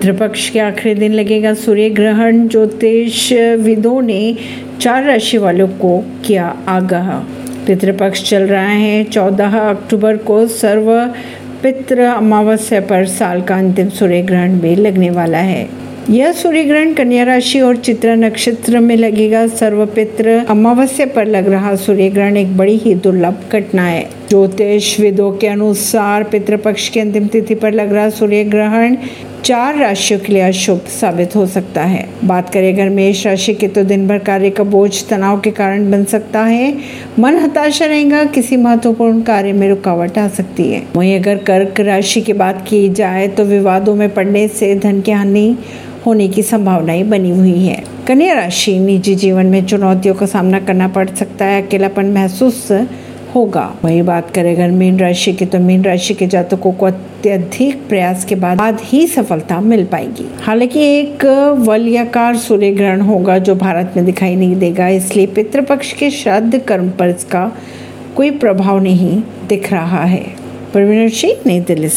पितृपक्ष के आखिरी दिन लगेगा सूर्य ग्रहण। ज्योतिषविदों ने 4 राशि वालों को किया आगाह। पितृपक्ष चल रहा है 14 अक्टूबर को। सर्व पितृ अमावस्या पर साल का अंतिम सूर्य ग्रहण भी लगने वाला है। यह सूर्य ग्रहण कन्या राशि और चित्रा नक्षत्र में लगेगा। सर्व पितृ अमावस्या पर लग रहा सूर्य ग्रहण एक बड़ी ही दुर्लभ घटना है। ज्योतिषविदों के अनुसार पितृपक्ष की अंतिम तिथि पर लग रहा सूर्य ग्रहण 4 राशियों के लिए अशुभ साबित हो सकता है। बात करें अगर मेष राशि की तो दिन भर कार्य का बोझ तनाव के कारण बन सकता है। मन हताशा रहेगा, किसी महत्वपूर्ण कार्य में रुकावट आ सकती है। वहीं अगर कर्क राशि की बात की जाए तो विवादों में पड़ने से धन की हानि होने की संभावनाएं बनी हुई है। कन्या राशि निजी जीवन में चुनौतियों का सामना करना पड़ सकता है, अकेलापन महसूस होगा। वही बात करें अगर मीन राशि की तो मीन राशि के जातकों को अत्यधिक प्रयास के बाद ही सफलता मिल पाएगी। हालांकि एक वलयाकार सूर्य ग्रहण होगा जो भारत में दिखाई नहीं देगा, इसलिए पितृपक्ष के श्राद्ध कर्म पर इसका कोई प्रभाव नहीं दिख रहा है। परवीन सिंह, नई दिल्ली।